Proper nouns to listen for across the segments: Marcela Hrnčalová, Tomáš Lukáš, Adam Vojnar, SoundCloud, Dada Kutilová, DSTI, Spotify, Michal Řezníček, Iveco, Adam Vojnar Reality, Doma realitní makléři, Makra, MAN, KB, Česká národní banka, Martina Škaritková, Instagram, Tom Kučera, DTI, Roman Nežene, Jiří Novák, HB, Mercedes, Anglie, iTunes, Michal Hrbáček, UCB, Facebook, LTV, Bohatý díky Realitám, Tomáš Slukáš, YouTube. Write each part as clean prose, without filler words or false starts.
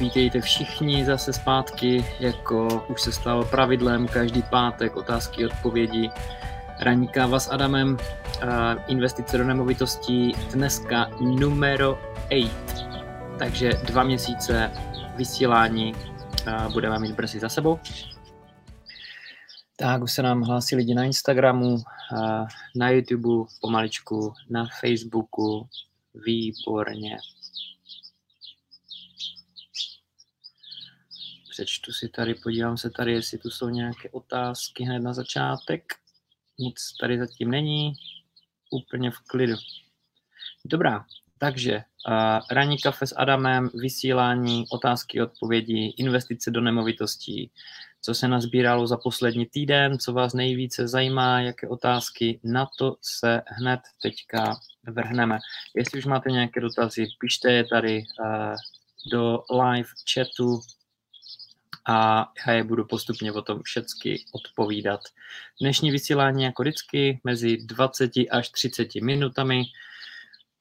Vítejte všichni zase zpátky, jako už se stalo pravidlem, každý pátek otázky, odpovědi, ranní káva s Adamem, investice do nemovitostí, dneska numero 8. Takže 2 měsíce vysílání budeme mít brzy za sebou. Tak, už se nám hlásí lidi na Instagramu, na YouTube, pomaličku, na Facebooku, výborně. Přečtu si tady, podívám se tady, jestli tu jsou nějaké otázky hned na začátek. Nic tady zatím není, úplně v klidu. Dobrá, takže ranní kafe s Adamem, vysílání, otázky, odpovědi, investice do nemovitostí, co se nazbíralo za poslední týden, co vás nejvíce zajímá, jaké otázky, na to se hned teďka vrhneme. Jestli už máte nějaké dotazy, pište je tady do live chatu, a já je budu postupně o tom všechny odpovídat. Dnešní vysílání jako vždycky mezi 20 až 30 minutami,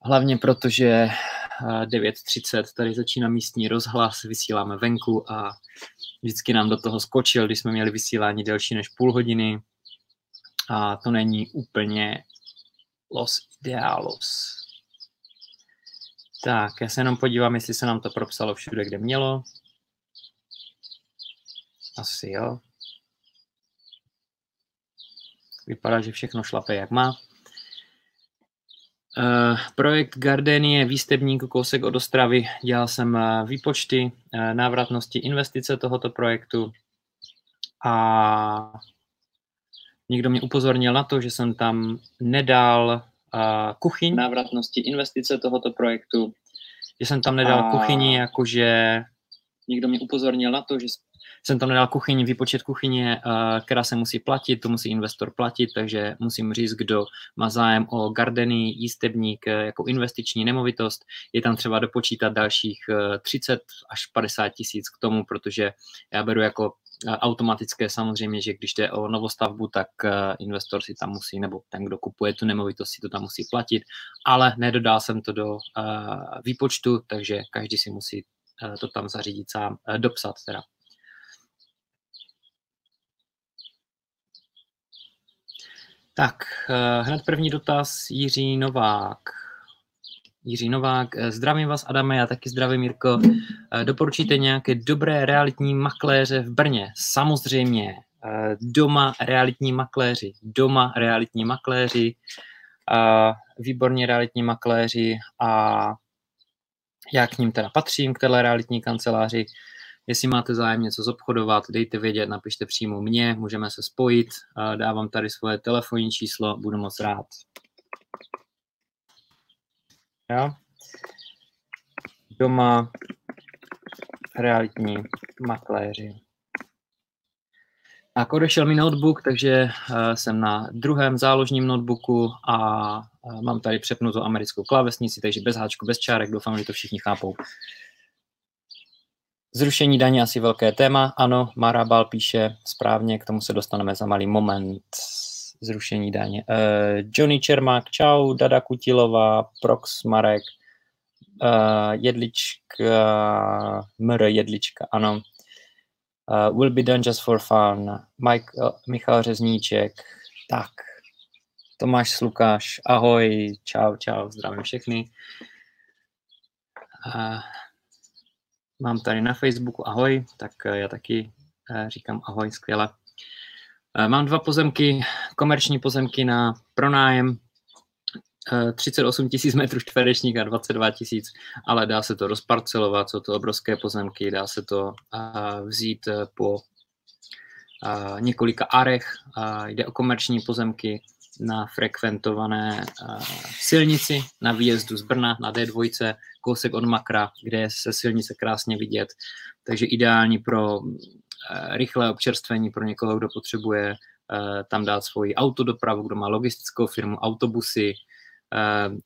hlavně protože 9:30 tady začíná místní rozhlas, vysíláme venku a vždycky nám do toho skočil, když jsme měli vysílání delší než půl hodiny a to není úplně los idealos. Tak, já se jenom podívám, jestli se nám to propsalo všude, kde mělo. Asi jo. Vypadá, že všechno šlape, jak má. Projekt Gardenie, výstebník kousek od Ostravy. Dělal jsem výpočty návratnosti investice tohoto projektu a někdo mě upozornil na to, že jsem tam nedal kuchyň návratnosti investice tohoto projektu, že jsem tam nedal kuchyni, jakože někdo mě upozornil na to, že jsem tam nedal kuchyni, výpočet kuchyně, která se musí platit, to musí investor platit, takže musím říct, kdo má zájem o gardenii, jístebník jako investiční nemovitost, je tam třeba dopočítat dalších 30 až 50 tisíc k tomu, protože já beru jako automatické samozřejmě, že když jde o novostavbu, tak investor si tam musí, nebo ten, kdo kupuje tu nemovitost, si to tam musí platit, ale nedodal jsem to do výpočtu, takže každý si musí to tam zařídit sám, dopsat teda. Tak, hned první dotaz, Jiří Novák. Jiří Novák, zdravím vás, Adame, já taky zdravím, Jirko. Doporučíte nějaké dobré realitní makléře v Brně? Samozřejmě, Doma realitní makléři. Doma realitní makléři, výborně realitní makléři a já k ním teda patřím, k téhle realitní kanceláři. Jestli máte zájem něco zobchodovat, dejte vědět, napište přímo mně, můžeme se spojit, dávám tady svoje telefonní číslo, budu moc rád. Jo? Doma realitní makléři. Tak odešel mi notebook, takže jsem na druhém záložním notebooku a mám tady přepnutou americkou klávesnici, takže bez háčku, bez čárek, doufám, že to všichni chápou. Zrušení daně asi velké téma, ano, Marabal píše správně, k tomu se dostaneme za malý moment, zrušení daně. Johnny Čermák, čau, Dada Kutilová, Prox Marek, Jedlička, Mr. Jedlička, ano, Will be done just for fun, Michal Řezníček, tak, Tomáš Slukáš, ahoj, čau, čau, zdravím všechny. Mám tady na Facebooku ahoj, tak já taky říkám ahoj, skvěle. Mám 2 pozemky, komerční pozemky na pronájem, 38 000 metrů čtverečních a 22 000, ale dá se to rozparcelovat, jsou to obrovské pozemky, dá se to vzít po několika arech, jde o komerční pozemky na frekventované silnici, na výjezdu z Brna, na D2, kousek od Makra, kde je se silnice krásně vidět. Takže ideální pro rychlé občerstvení, pro někoho, kdo potřebuje tam dát svoji autodopravu, kdo má logistickou firmu, autobusy,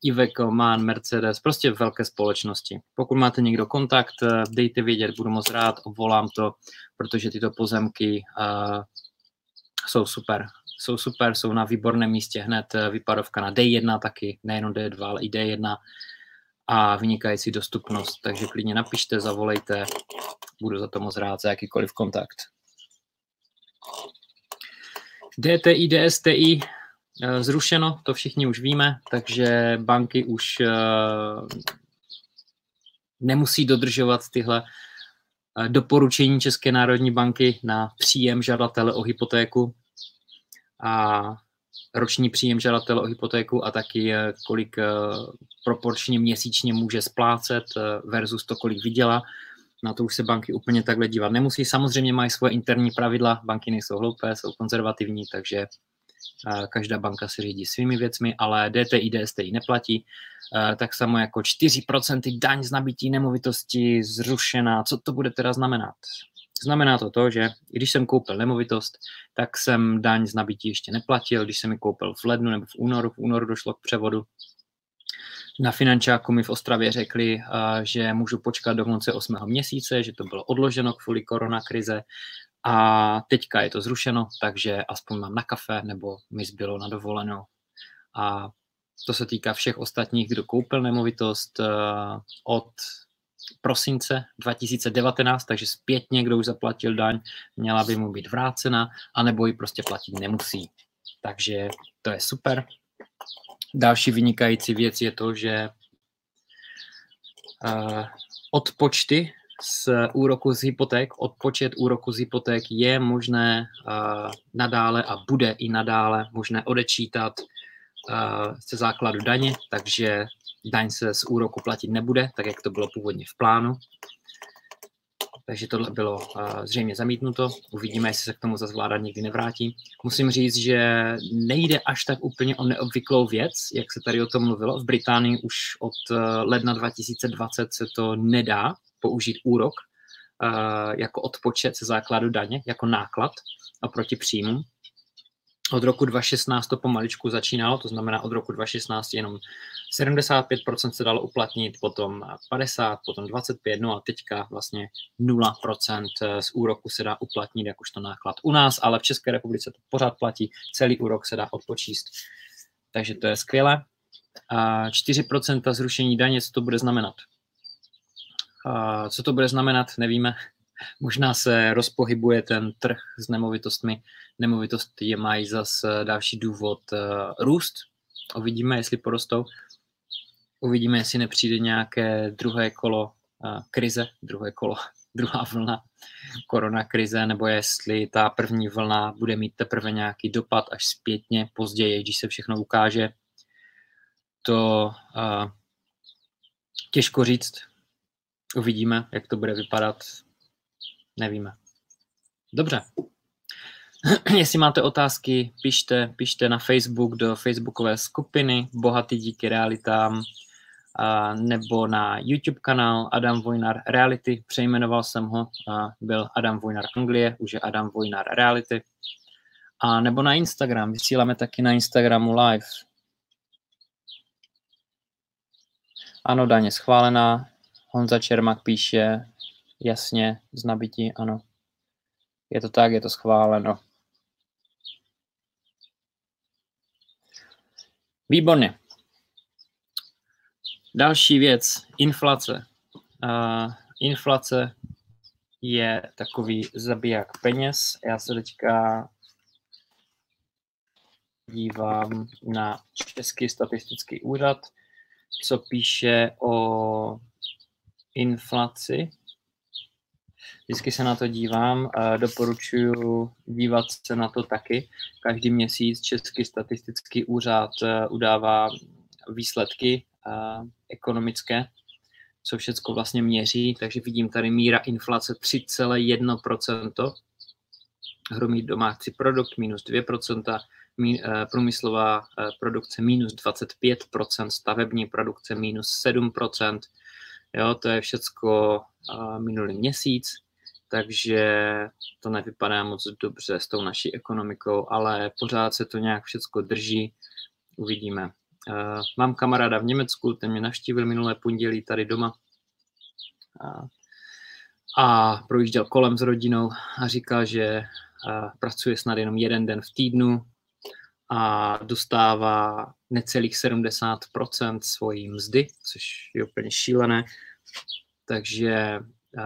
Iveco, MAN, Mercedes, prostě velké společnosti. Pokud máte někdo kontakt, dejte vědět, budu moc rád, volám to, protože tyto pozemky jsou super. Jsou super, jsou na výborném místě hned, vypadovka na D1 taky, nejenom D2, ale i D1 a vynikající dostupnost, takže klidně napište, zavolejte, budu za to moc rád za jakýkoliv kontakt. DTI, DSTI zrušeno, to všichni už víme, takže banky už nemusí dodržovat tyhle doporučení České národní banky na příjem žadatele o hypotéku a roční příjem žadatele o hypotéku a taky kolik proporčně měsíčně může splácet versus to, kolik vydělá. Na to už se banky úplně takhle dívat nemusí. Samozřejmě mají svoje interní pravidla, banky nejsou hloupé, jsou konzervativní, takže každá banka se řídí svými věcmi, ale DTI, DSTI neplatí. Tak samo jako 4% daň z nabití nemovitosti zrušená. Co to bude teda znamenat? Znamená to, že když jsem koupil nemovitost, tak jsem daň z nabití ještě neplatil, když jsem ji koupil v lednu nebo v únoru došlo k převodu. Na finančáku mi v Ostravě řekli, že můžu počkat do konce 8. měsíce, že to bylo odloženo kvůli koronakrize a teďka je to zrušeno, takže aspoň mám na kafe nebo mi zbylo na dovolenou. A to se týká všech ostatních, kdo koupil nemovitost od prosince 2019, takže zpětně, kdo už zaplatil daň, měla by mu být vrácena, anebo ji prostě platit nemusí. Takže to je super. Další vynikající věc je to, že odpočty z úroku z hypoték, odpočet úroku z hypoték je možné nadále a bude i nadále možné odečítat ze základu daně, takže daň se z úroku platit nebude, tak jak to bylo původně v plánu. Takže tohle bylo zřejmě zamítnuto. Uvidíme, jestli se k tomu zase vláda nikdy nevrátí. Musím říct, že nejde až tak úplně o neobvyklou věc, jak se tady o tom mluvilo. V Británii už od ledna 2020 se to nedá použít úrok jako odpočet ze základu daně, jako náklad oproti příjmu. Od roku 2016 to pomaličku začínalo, to znamená od roku 2016 jenom 75% se dalo uplatnit, potom 50%, potom 25%, no a teďka vlastně 0% z úroku se dá uplatnit jakožto náklad u nás, ale v České republice to pořád platí, celý úrok se dá odpočíst, takže to je skvělé. 4% zrušení daně, co to bude znamenat? Co to bude znamenat, nevíme. Možná se rozpohybuje ten trh s nemovitostmi. Nemovitosti mají zase další důvod růst. Uvidíme, jestli porostou. Uvidíme, jestli nepřijde nějaké druhé kolo krize, druhá vlna koronakrize, nebo jestli ta první vlna bude mít teprve nějaký dopad až zpětně, později, když se všechno ukáže. To těžko říct. Uvidíme, jak to bude vypadat. Nevíme. Dobře. Jestli máte otázky, pište na Facebook do facebookové skupiny Bohatý díky realitám nebo na YouTube kanál Adam Vojnar Reality. Přejmenoval jsem ho, byl Adam Vojnar Anglie, už je Adam Vojnar Reality. A nebo na Instagram, vysíláme taky na Instagramu live. Ano, daně schválená. Honza Čermak píše... Jasně, z nabití, ano. Je to tak, je to schváleno. Výborně. Další věc, inflace. Inflace je takový zabiják peněz. Já se teďka dívám na Český statistický úřad, co píše o inflaci. Vždycky se na to dívám, doporučuji dívat se na to taky. Každý měsíc Český statistický úřad udává výsledky ekonomické, co všechno vlastně měří, takže vidím tady míra inflace 3,1%, hrubý domácí produkt minus 2%, průmyslová produkce minus 25%, stavební produkce minus 7%, jo, to je všecko minulý měsíc, takže to nevypadá moc dobře s tou naší ekonomikou, ale pořád se to nějak všecko drží, uvidíme. Mám kamaráda v Německu, ten mě navštívil minulé pondělí tady doma a projížděl kolem s rodinou a říkal, že pracuje snad jenom jeden den v týdnu a dostává necelých 70% svojí mzdy, což je úplně šílené. Takže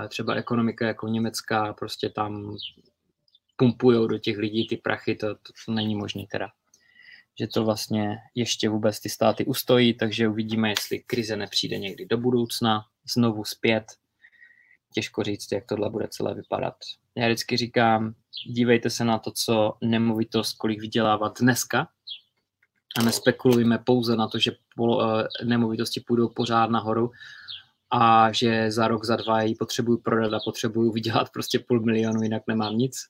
třeba ekonomika jako německá, prostě tam pumpujou do těch lidí ty prachy, to není možné teda. Že to vlastně ještě vůbec ty státy ustojí, takže uvidíme, jestli krize nepřijde někdy do budoucna, znovu zpět. Těžko říct, jak tohle bude celé vypadat. Já vždycky říkám, dívejte se na to, co nemovitost, kolik vydělává dneska a nespekulujme pouze na to, že nemovitosti půjdou pořád nahoru a že za rok, za dva ji potřebuju prodat a potřebuju vydělat prostě 500 000, jinak nemám nic.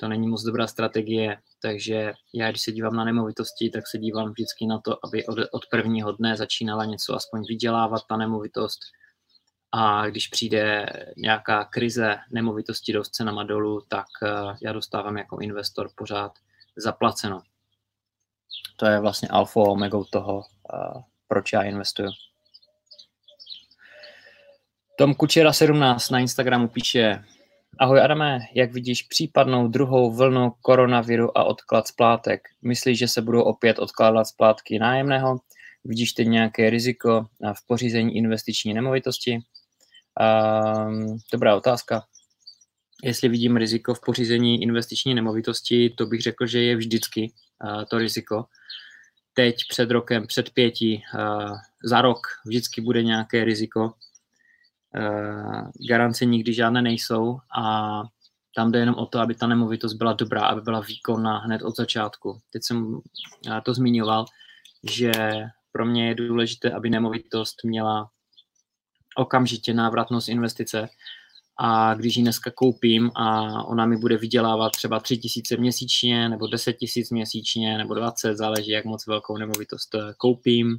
To není moc dobrá strategie, takže já, když se dívám na nemovitosti, tak se dívám vždycky na to, aby od prvního dne začínala něco aspoň vydělávat ta nemovitost. A když přijde nějaká krize, nemovitosti jdou s cenama dolů, tak já dostávám jako investor pořád zaplaceno. To je vlastně alfa a omega toho, proč já investuju. Tom Kučera 17 na Instagramu píše: Ahoj Adame, jak vidíš případnou druhou vlnu koronaviru a odklad splátek? Myslíš, že se budou opět odkládat splátky nájemného? Vidíš teď nějaké riziko v pořízení investiční nemovitosti? Dobrá otázka. Jestli vidím riziko v pořízení investiční nemovitosti, to bych řekl, že je vždycky to riziko. Teď před rokem, před 5, za rok vždycky bude nějaké riziko. Garance nikdy žádné nejsou a tam jde jenom o to, aby ta nemovitost byla dobrá, aby byla výkonná hned od začátku. Teď jsem to zmiňoval, že pro mě je důležité, aby nemovitost měla okamžitě návratnost investice a když ji dneska koupím a ona mi bude vydělávat třeba 3 000 měsíčně nebo 10 000 měsíčně nebo 20, záleží, jak moc velkou nemovitost koupím,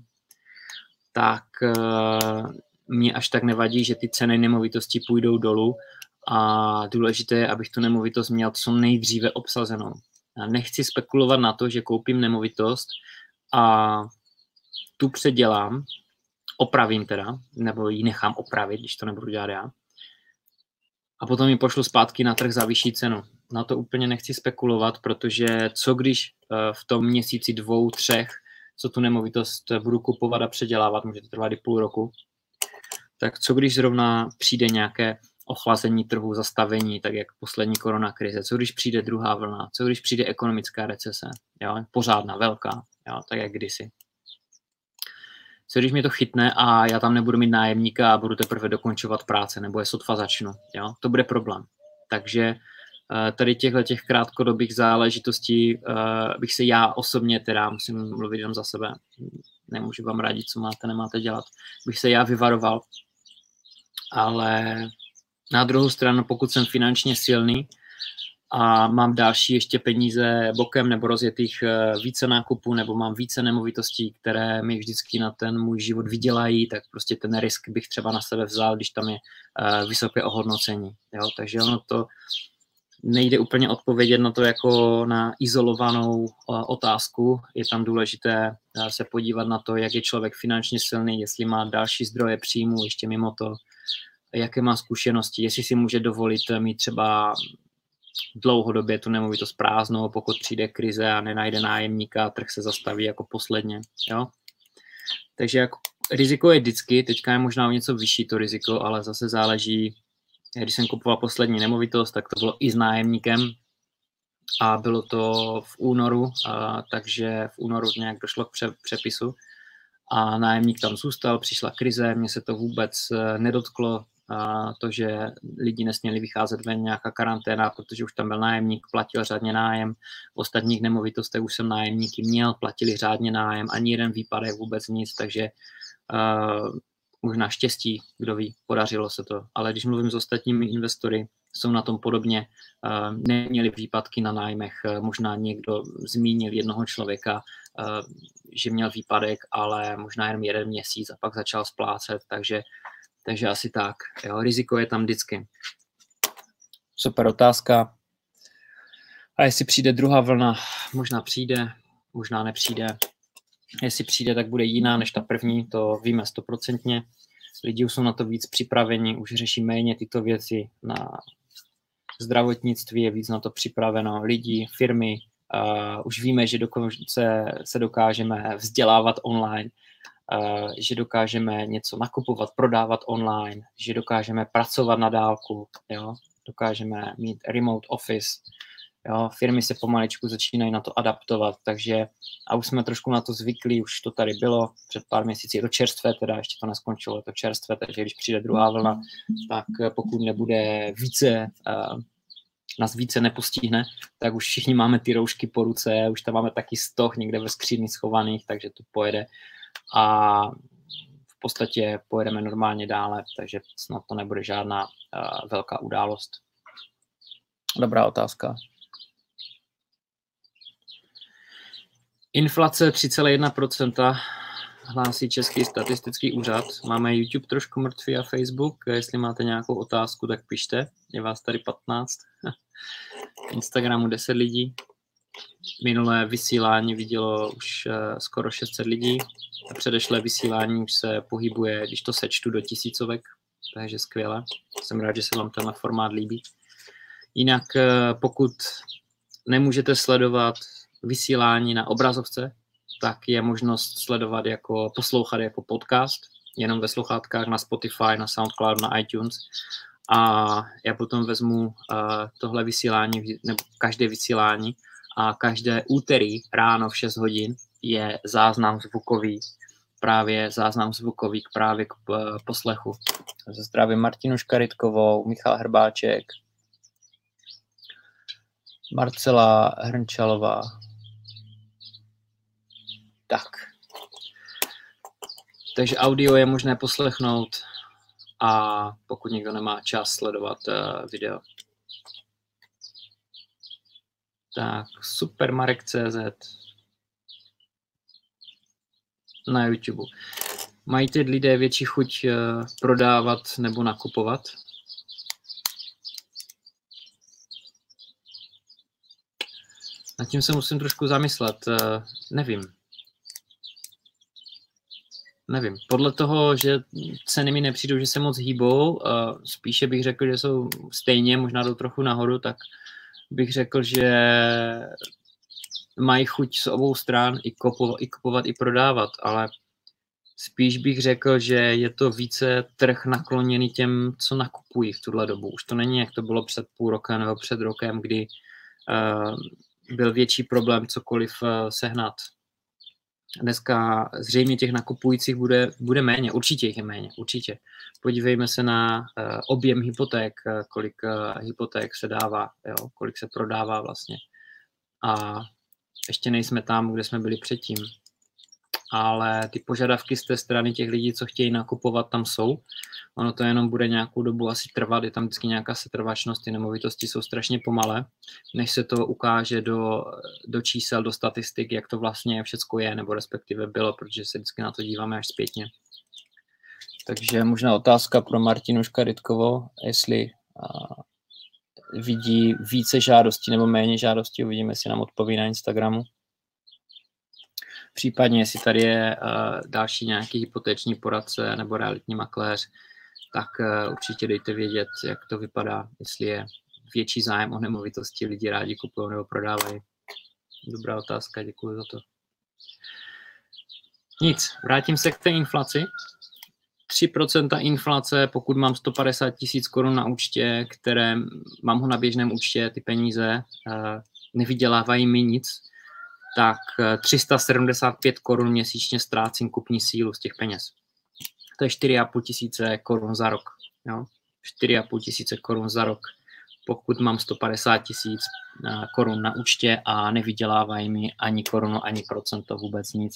tak mě až tak nevadí, že ty ceny nemovitosti půjdou dolů a důležité je, abych tu nemovitost měl co nejdříve obsazenou. Já nechci spekulovat na to, že koupím nemovitost a tu předělám, opravím teda, nebo ji nechám opravit, když to nebudu dělat já, a potom ji pošlu zpátky na trh za vyšší cenu. Na to úplně nechci spekulovat, protože co když v tom měsíci 2, 3, co tu nemovitost budu kupovat a předělávat, může to trvat i půl roku, tak co když zrovna přijde nějaké ochlazení trhu, zastavení, tak jak poslední koronakrize, co když přijde druhá vlna, co když přijde ekonomická recese, jo? Pořádná, velká, jo? Tak jak kdysi. Co když mě to chytne a já tam nebudu mít nájemníka a budu teprve dokončovat práce, nebo je sotva začnu, jo? To bude problém. Takže tady těch krátkodobých záležitostí bych se já osobně, teda musím mluvit jenom za sebe, nemůžu vám radit, co máte, nemáte dělat, bych se já vyvaroval. Ale na druhou stranu, pokud jsem finančně silný a mám další ještě peníze bokem nebo rozjetých více nákupů, nebo mám více nemovitostí, které mi vždycky na ten můj život vydělají, tak prostě ten risk bych třeba na sebe vzal, když tam je vysoké ohodnocení. Jo? Takže ono to nejde úplně odpovědět na to jako na izolovanou otázku. Je tam důležité se podívat na to, jak je člověk finančně silný, jestli má další zdroje příjmu ještě mimo to, jaké má zkušenosti, jestli si může dovolit mít třeba dlouhodobě tu nemovitost prázdnou, pokud přijde krize a nenajde nájemníka, trh se zastaví jako posledně. Jo? Takže jako riziko je vždycky, teďka je možná něco vyšší to riziko, ale zase záleží. Když jsem kupoval poslední nemovitost, tak to bylo i s nájemníkem a bylo to v únoru, takže v únoru nějak došlo k přepisu a nájemník tam zůstal, přišla krize, mně se to vůbec nedotklo, to, že lidi nesměli vycházet ven, nějaká karanténa, protože už tam byl nájemník, platil řádně nájem, v ostatních nemovitostech už jsem nájemníky měl, platili řádně nájem, ani jeden výpadek, vůbec nic, takže možná štěstí, kdo ví, podařilo se to. Ale když mluvím s ostatními investory, jsou na tom podobně, neměli výpadky na nájmech, možná někdo zmínil jednoho člověka, že měl výpadek, ale možná jenom jeden měsíc a pak začal splácet, takže asi tak. Jo, riziko je tam vždycky. Super otázka. A jestli přijde druhá vlna? Možná přijde, možná nepřijde. Jestli přijde, tak bude jiná než ta první, to víme 100%. Lidi už jsou na to víc připraveni, už řeší méně tyto věci. Na zdravotnictví je víc na to připraveno. Lidi, firmy, Už víme, že dokonce se dokážeme vzdělávat online, že dokážeme něco nakupovat, prodávat online, že dokážeme pracovat na dálku, jo? Dokážeme mít remote office. Jo? Firmy se pomaličku začínají na to adaptovat, takže a už jsme trošku na to zvyklí, už to tady bylo před pár měsíci, je to čerstvé, teda ještě to neskončilo, je to čerstvé, takže když přijde druhá vlna, tak pokud nebude více, nás více nepostihne, tak už všichni máme ty roušky po ruce, už tam máme taky stoch někde ve skřídni schovaných, takže to pojede a v podstatě pojedeme normálně dále, takže snad to nebude žádná velká událost. Dobrá otázka. Inflace 3,1%, hlásí Český statistický úřad. Máme YouTube trošku mrtvý a Facebook. Jestli máte nějakou otázku, tak pište. Je vás tady 15. Instagramu 10 lidí. Minulé vysílání vidělo už skoro 600 lidí. A předešlé vysílání už se pohybuje, když to sečtu, do tisícovek. Takže skvěle. Jsem rád, že se vám tenhle formát líbí. Jinak pokud nemůžete sledovat vysílání na obrazovce, tak je možnost sledovat jako, poslouchat jako podcast, jenom ve sluchátkách na Spotify, na SoundCloud, na iTunes. A já potom vezmu tohle vysílání, nebo každé vysílání, a každé úterý ráno v 6 hodin je záznam zvukový, právě záznam zvukový právě k poslechu. Zdravím Martinu Škaritkovou, Michal Hrbáček, Marcela Hrnčalová. Tak. Takže audio je možné poslechnout a pokud někdo nemá čas sledovat video. Tak, Supermarek.cz na YouTube. Mají ty lidé větší chuť prodávat nebo nakupovat? Nad tím se musím trošku zamyslet. Nevím. Podle toho, že ceny mi nepřijdou, že se moc hýbou, spíše bych řekl, že jsou stejně, možná jdou trochu nahoru, tak bych řekl, že mají chuť z obou stran i kupovat, i prodávat, ale spíš bych řekl, že je to více trh nakloněný těm, co nakupují v tuhle dobu. Už to není, jak to bylo před půl rokem nebo před rokem, kdy byl větší problém cokoliv sehnat. Dneska zřejmě těch nakupujících bude méně, určitě jich je méně, určitě. Podívejme se na objem hypoték, kolik hypoték se dává, jo, kolik se prodává vlastně. A ještě nejsme tam, kde jsme byli předtím. Ale ty požadavky z té strany těch lidí, co chtějí nakupovat, tam jsou. Ono to jenom bude nějakou dobu asi trvat, je tam vždycky nějaká setrvačnost, ty nemovitosti jsou strašně pomalé, než se to ukáže do čísel, do statistik, jak to vlastně všecko je, nebo respektive bylo, protože se vždycky na to díváme až zpětně. Takže možná otázka pro Martinu Škaritkovou, jestli vidí více žádostí nebo méně žádostí, uvidíme, jestli nám odpoví na Instagramu. Případně, jestli tady je další nějaký hypoteční poradce nebo realitní makléř, tak určitě dejte vědět, jak to vypadá, jestli je větší zájem o nemovitosti, lidi rádi kupují nebo prodávají. Dobrá otázka, děkuji za to. Nic, vrátím se k té inflaci. 3% inflace, pokud mám 150 tisíc korun na účtě, které mám ho na běžném účtě, ty peníze nevydělávají mi nic, tak 375 korun měsíčně ztrácím kupní sílu z těch peněz. To je 4,5 tisíce korun za rok. Jo? 4,5 tisíce korun za rok, pokud mám 150 tisíc korun na účtě a nevydělávají mi ani korunu, ani procento, vůbec nic.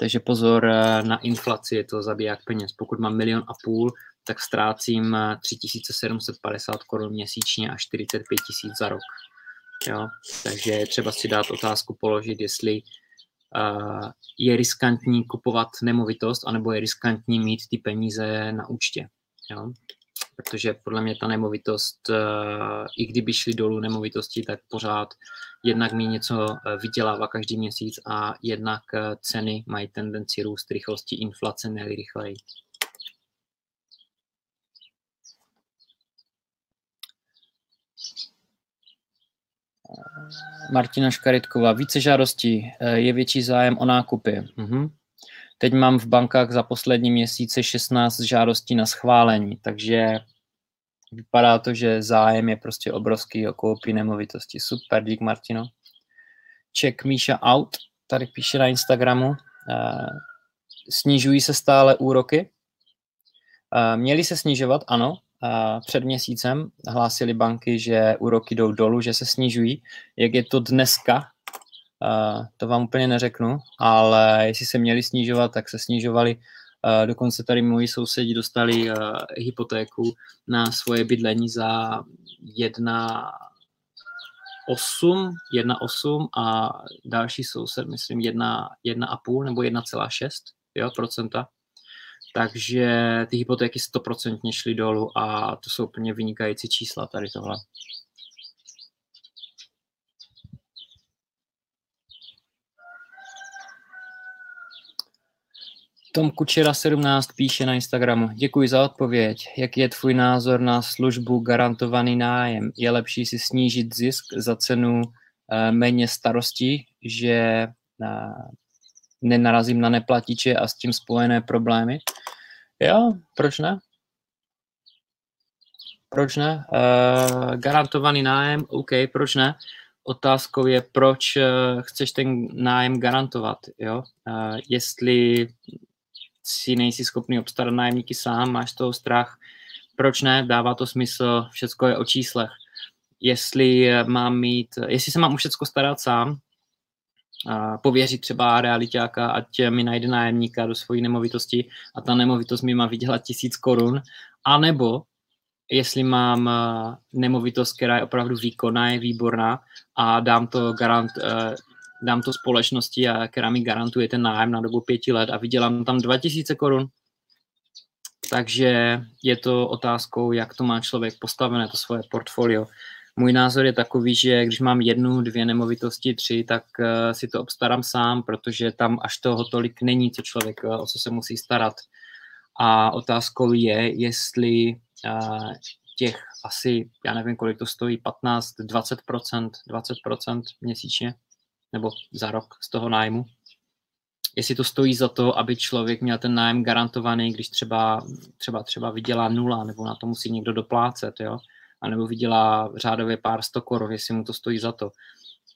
Takže pozor na inflaci, je to zabiják peněz. Pokud mám 1,5 milionu, tak ztrácím 3750 korun měsíčně a 45 tisíc za rok. Jo, takže je třeba si dát otázku položit, jestli je riskantní kupovat nemovitost, anebo je riskantní mít ty peníze na účtě. Jo? Protože podle mě ta nemovitost, i kdyby šly dolů nemovitosti, tak pořád jednak mi něco vydělává každý měsíc a jednak ceny mají tendenci růst rychlosti inflace, ne-li rychleji. Martina Škaritková. Více žádostí, je větší zájem o nákupy. Mhm. Teď mám v bankách za poslední měsíce 16 žádostí na schválení, takže vypadá to, že zájem je prostě obrovský o koupí nemovitosti. Super, dík Martino. Ček Míša Out, tady píše na Instagramu. Snižují se stále úroky? Měly se snižovat, ano. Před měsícem hlásily banky, že úroky jdou dolů, že se snižují. Jak je to dneska? To vám úplně neřeknu, ale jestli se měli snižovat, tak se snižovali. Dokonce tady moji sousedi dostali hypotéku na svoje bydlení za 1,8 a další soused, myslím, 1,5 nebo 1,6%. Takže ty hypotéky 100% šly dolů a to jsou úplně vynikající čísla tady tohle. Tom Kučera 17 píše na Instagramu. Děkuji za odpověď. Jaký je tvůj názor na službu garantovaný nájem? Je lepší si snížit zisk za cenu méně starostí, že nenarazím na neplatiče a s tím spojené problémy? Jo, proč ne? Proč ne? Garantovaný nájem, OK, proč ne? Otázkou je, proč chceš ten nájem garantovat, jo? Jestli si nejsi schopný obstarat nájemníky sám, máš toho strach, proč ne, dává to smysl, všecko je o číslech. Jestli se mám už všecko starat sám, pověřit třeba realitáka, ať mi najde nájemníka do svojí nemovitosti a ta nemovitost mi má vydělat 1000 korun, anebo jestli mám nemovitost, která je opravdu výkonná, je výborná a dám to společnosti, která mi garantuje ten nájem na dobu 5 let a vydělám tam 2000 korun. Takže je to otázkou, jak to má člověk postavené, to svoje portfolio. Můj názor je takový, že když mám 1, 2 nemovitosti, 3, tak si to obstarám sám, protože tam až toho tolik není, co člověk, o co se musí starat. A otázkou je, jestli těch asi, já nevím, kolik to stojí, 20% měsíčně, nebo za rok z toho nájmu. Jestli to stojí za to, aby člověk měl ten nájem garantovaný, když třeba vydělá 0, nebo na to musí někdo doplácet, jo? A nebo vydělá řádově pár 100 korun, jestli mu to stojí za to.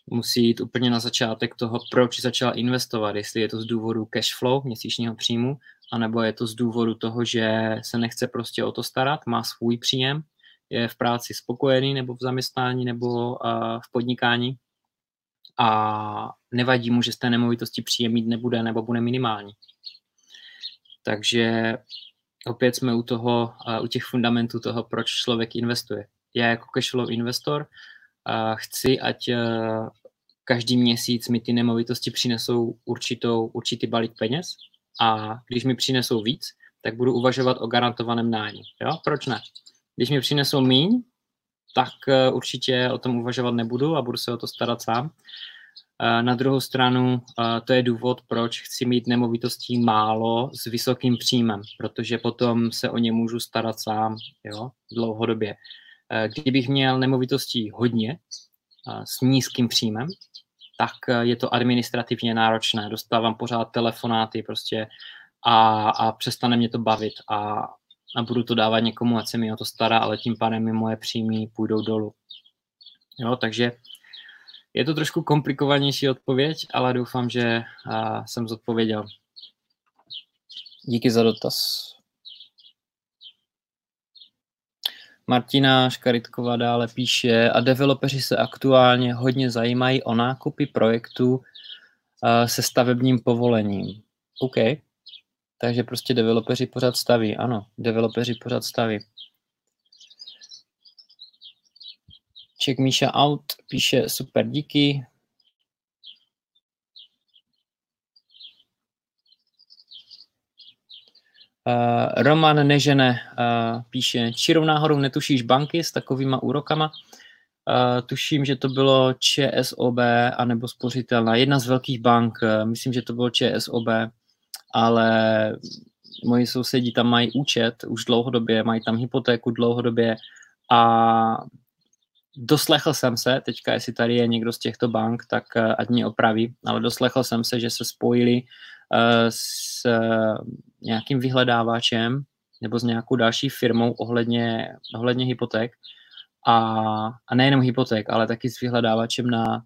Musí jít úplně na začátek toho, proč začal investovat, jestli je to z důvodu cashflow, měsíčního příjmu, anebo je to z důvodu toho, že se nechce prostě o to starat, má svůj příjem, je v práci spokojený nebo v zaměstnání nebo v podnikání a nevadí mu, že z té nemovitosti příjem mít nebude nebo bude minimální. Takže opět jsme u těch fundamentů toho, proč člověk investuje. Já jako cashflow investor chci, ať každý měsíc mi ty nemovitosti přinesou určitý balík peněz, a když mi přinesou víc, tak budu uvažovat o garantovaném nájmu. Jo? Proč ne? Když mi přinesou míň, tak určitě o tom uvažovat nebudu a budu se o to starat sám. Na druhou stranu to je důvod, proč chci mít nemovitostí málo s vysokým příjmem, protože potom se o ně můžu starat sám, jo? Dlouhodobě. Kdybych měl nemovitostí hodně s nízkým příjmem, tak je to administrativně náročné, dostávám pořád telefonáty prostě a přestane mě to bavit a budu to dávat někomu, ať se mi o to stará, ale tím pádem mi moje příjmy půjdou dolů. Jo, takže je to trošku komplikovanější odpověď, ale doufám, že jsem zodpověděl. Díky za dotaz. Martina Škaritková dále píše, a developeři se aktuálně hodně zajímají o nákupy projektů se stavebním povolením. OK, takže prostě developeři pořád staví, ano, developeři pořád staví. Ček Míša Out píše, super, díky. Roman Nežene píše, čirou náhodou netušíš banky s takovýma úrokama? Tuším, že to bylo ČSOB anebo Spořitelná, jedna z velkých bank, myslím, že to bylo ČSOB, ale moji sousedi tam mají účet už dlouhodobě, mají tam hypotéku dlouhodobě a Doslechl jsem se, teďka jestli tady je někdo z těchto bank, tak ať mě opraví, ale doslechl jsem se, že se spojili s nějakým vyhledáváčem nebo s nějakou další firmou ohledně hypoték a nejenom hypoték, ale taky s vyhledávačem na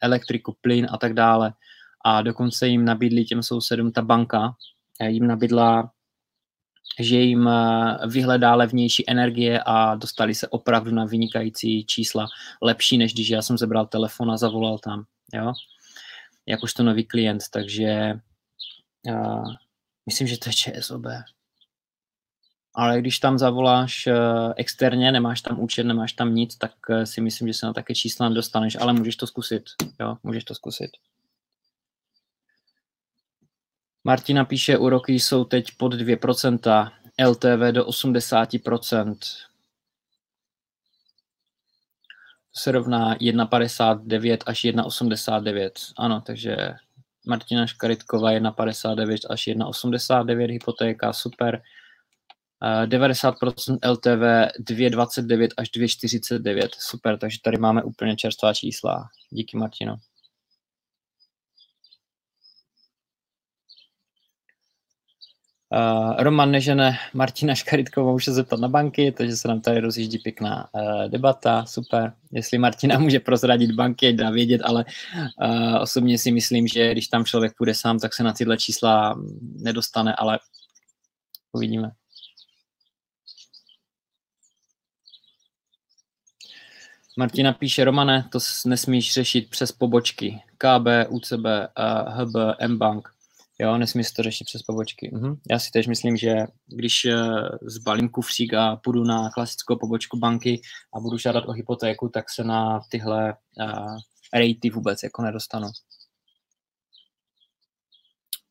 elektriku, plyn a tak dále. A dokonce jim nabídli těm sousedům, ta banka jim nabídla, že jim vyhledá levnější energie a dostali se opravdu na vynikající čísla, lepší, než když já jsem sebral telefon a zavolal tam, jo, jakožto nový klient, takže myslím, že to je ČSOB. Ale když tam zavoláš externě, nemáš tam účet, nemáš tam nic, tak si myslím, že se na také čísla nedostaneš, ale můžeš to zkusit, jo, můžeš to zkusit. Martina píše, úroky jsou teď pod 2%, LTV do 80%. To se rovná 1,59 až 1,89. Ano, takže Martina Škaritková 1,59 až 1,89 hypotéka, super. 90% LTV 2,29 až 2,49, super, takže tady máme úplně čerstvá čísla. Díky, Martino. Roman nežene Martina Škaritkovou může zeptat na banky, takže se nám tady rozjíždí pěkná debata, super. Jestli Martina může prozradit banky, dá vědět, ale osobně si myslím, že když tam člověk půjde sám, tak se na tyhle čísla nedostane, ale uvidíme. Martina píše, Romane, to nesmíš řešit přes pobočky, KB, UCB, HB, MBank. Jo, nesmí se to řešit přes pobočky. Já si tež myslím, že když zbalím kufřík a půjdu na klasickou pobočku banky a budu žádat o hypotéku, tak se na tyhle rejty vůbec jako nedostanu.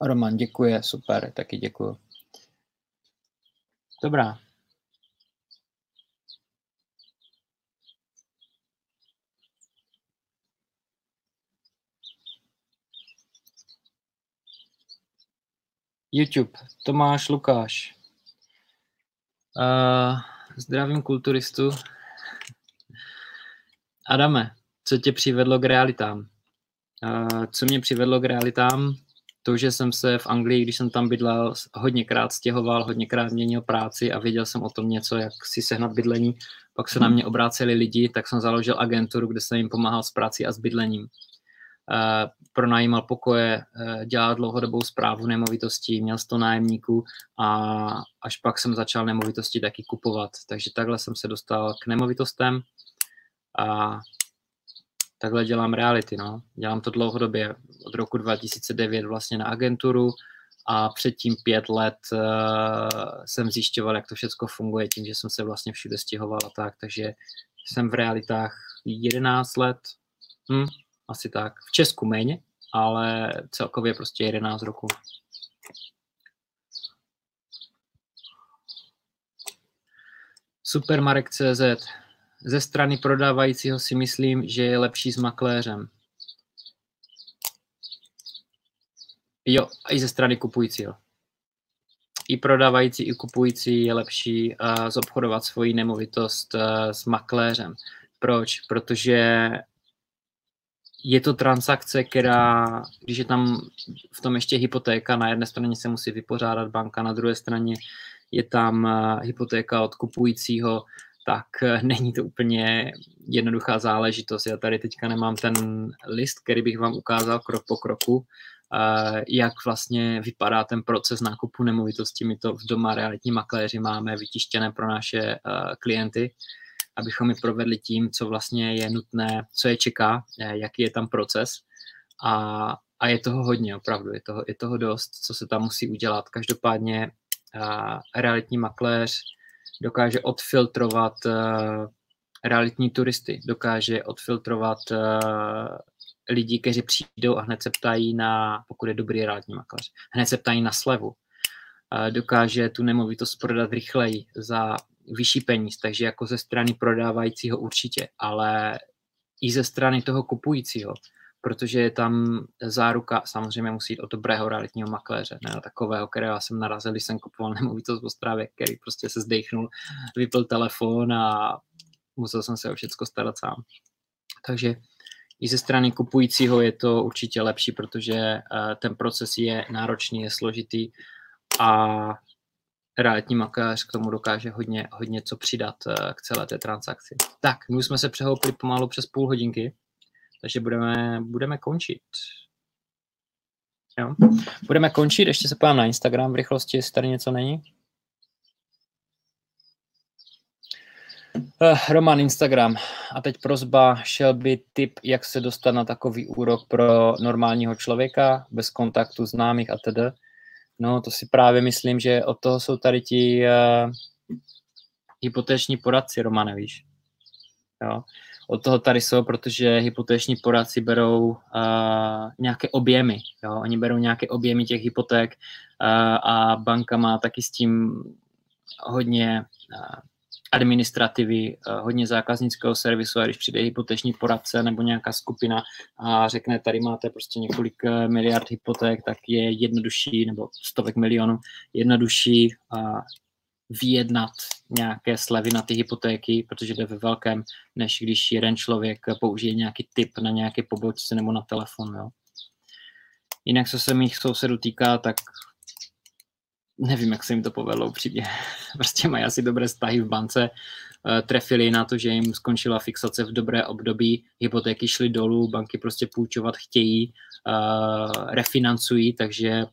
Roman, děkuje, super, taky děkuju. Dobrá. YouTube, Tomáš Lukáš. Zdravím kulturistu. Adame, co tě přivedlo k realitám? Co mě přivedlo k realitám? To, že jsem se v Anglii, když jsem tam bydlel, hodněkrát stěhoval, hodněkrát měnil práci a věděl jsem o tom něco, jak si sehnat bydlení. Pak se na mě obráceli lidi, tak jsem založil agenturu, kde jsem jim pomáhal s prací a s bydlením. Pronajímal pokoje, dělal dlouhodobou správu nemovitostí, měl 100 nájemníků a až pak jsem začal nemovitosti taky kupovat. Takže takhle jsem se dostal k nemovitostem a takhle dělám reality. No. Dělám to dlouhodobě, od roku 2009 vlastně na agenturu a předtím 5 let jsem zjišťoval, jak to všechno funguje tím, že jsem se vlastně všude stěhoval a tak. Takže jsem v realitách 11 let. Asi tak. V Česku méně, ale celkově prostě 11 roku. Supermarek.cz. Ze strany prodávajícího si myslím, že je lepší s makléřem. Jo, i ze strany kupujícího. I prodávající, i kupující je lepší zobchodovat svoji nemovitost s makléřem. Proč? Protože je to transakce, která, když je tam v tom ještě hypotéka, na jedné straně se musí vypořádat banka, na druhé straně je tam hypotéka od kupujícího, tak není to úplně jednoduchá záležitost. Já tady teďka nemám ten list, který bych vám ukázal krok po kroku, jak vlastně vypadá ten proces nákupu nemovitosti. My to v Doma realitní makléři máme vytištěné pro naše klienty, abychom je provedli tím, co vlastně je nutné, co je čeká, jaký je tam proces a je toho hodně opravdu, je toho dost, co se tam musí udělat. Každopádně realitní makléř dokáže odfiltrovat realitní turisty, dokáže odfiltrovat lidi, kteří přijdou a hned se ptají na, pokud je dobrý realitní makléř, hned se ptají na slevu, dokáže tu nemovitost prodat rychleji za vyšší peníz, takže jako ze strany prodávajícího určitě, ale i ze strany toho kupujícího, protože je tam záruka, samozřejmě musí jít o dobrého realitního makléře, ne takového, kterého jsem narazil, když jsem kupoval nemovitost v Ostravě, který prostě se zdejchnul, vypl telefon a musel jsem se o všechno starat sám. Takže i ze strany kupujícího je to určitě lepší, protože ten proces je náročný, je složitý a realitní makléř k tomu dokáže hodně co přidat k celé té transakci. Tak, my už jsme se přehoupili pomalu přes půl hodinky, takže budeme končit. Jo. Budeme končit, ještě se podívám na Instagram v rychlosti, jestli tady něco není. Roman, Instagram. A teď prosba, šel by tip, jak se dostat na takový úrok pro normálního člověka, bez kontaktu známých a tedy. No, to si právě myslím, že od toho jsou tady ti hypotéční poradci, Romane, víš. Jo. Od toho tady jsou, protože hypotéční poradci berou nějaké objemy. Jo? Oni berou nějaké objemy těch hypoték a banka má taky s tím hodně administrativy, hodně zákaznického servisu, a když přijde hypotéční poradce nebo nějaká skupina a řekne, tady máte prostě několik miliard hypoték, tak je jednodušší, nebo stovek milionů, jednodušší vyjednat nějaké slevy na ty hypotéky, protože jde ve velkém, než když jeden člověk použije nějaký tip na nějaké pobočce nebo na telefon. Jo. Jinak, co se mých sousedů týká, tak nevím, jak se jim to povedlo upřímně. Prostě mají asi dobré vztahy v bance, trefili na to, že jim skončila fixace v dobré období, hypotéky šly dolů, banky prostě půjčovat chtějí, refinancují, takže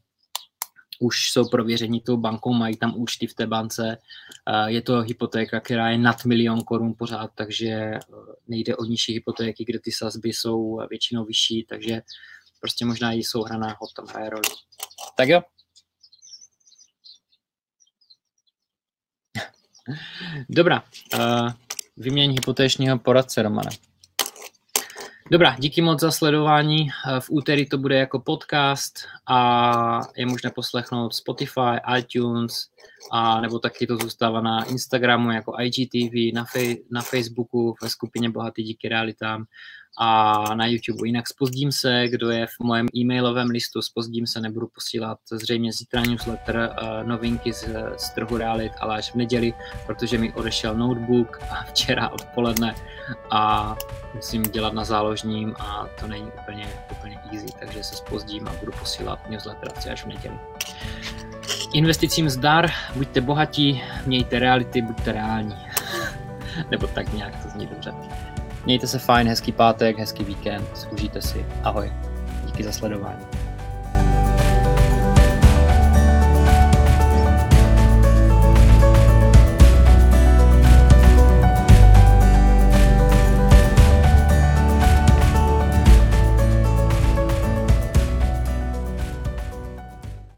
už jsou prověření tou bankou, mají tam účty v té bance. Je to hypotéka, která je nad 1 000 000 korun pořád, takže nejde o nižší hypotéky, kde ty sazby jsou většinou vyšší, takže prostě možná i souhraná hod tam hraje roli. Tak jo. Dobrá, vyměň hypotéčního poradce, Romana. Dobrá, díky moc za sledování. V úterý to bude jako podcast a je možné poslechnout Spotify, iTunes, a nebo taky to zůstává na Instagramu jako IGTV, na Facebooku ve skupině Bohatý díky realitám a na YouTube. Jinak zpozdím se, kdo je v mém e-mailovém listu, zpozdím se, nebudu posílat zřejmě zítra newsletter, novinky z trhu realit, ale až v neděli, protože mi odešel notebook včera odpoledne a musím dělat na záložním a to není úplně easy, takže se zpozdím a budu posílat newsletter až v neděli. Investicím zdar, buďte bohatí, mějte reality, buďte reální. Nebo tak nějak, to zní dobře. Mějte se fajn, hezký pátek, hezký víkend, užijte si. Ahoj, díky za sledování.